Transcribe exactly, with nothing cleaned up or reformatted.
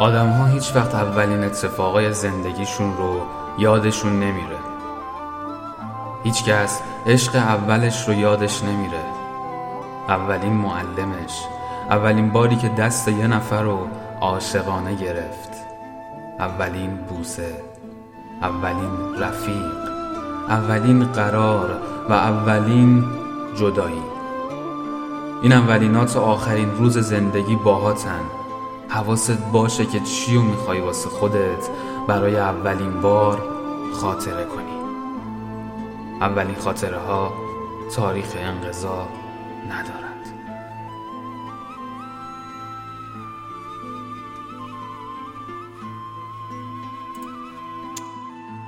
آدم ها هیچ وقت اولین اتفاقای زندگیشون رو یادشون نمیره. هیچ کس عشق اولش رو یادش نمیره. اولین معلمش، اولین باری که دست یه نفر رو عاشقانه گرفت، اولین بوسه، اولین رفیق، اولین قرار و اولین جدایی. این اولینات آخرین روز زندگی باهاتن. حواست باشه که چیو میخوای واسه خودت برای اولین بار خاطره کنی. اولین خاطره ها تاریخ انقضا ندارن.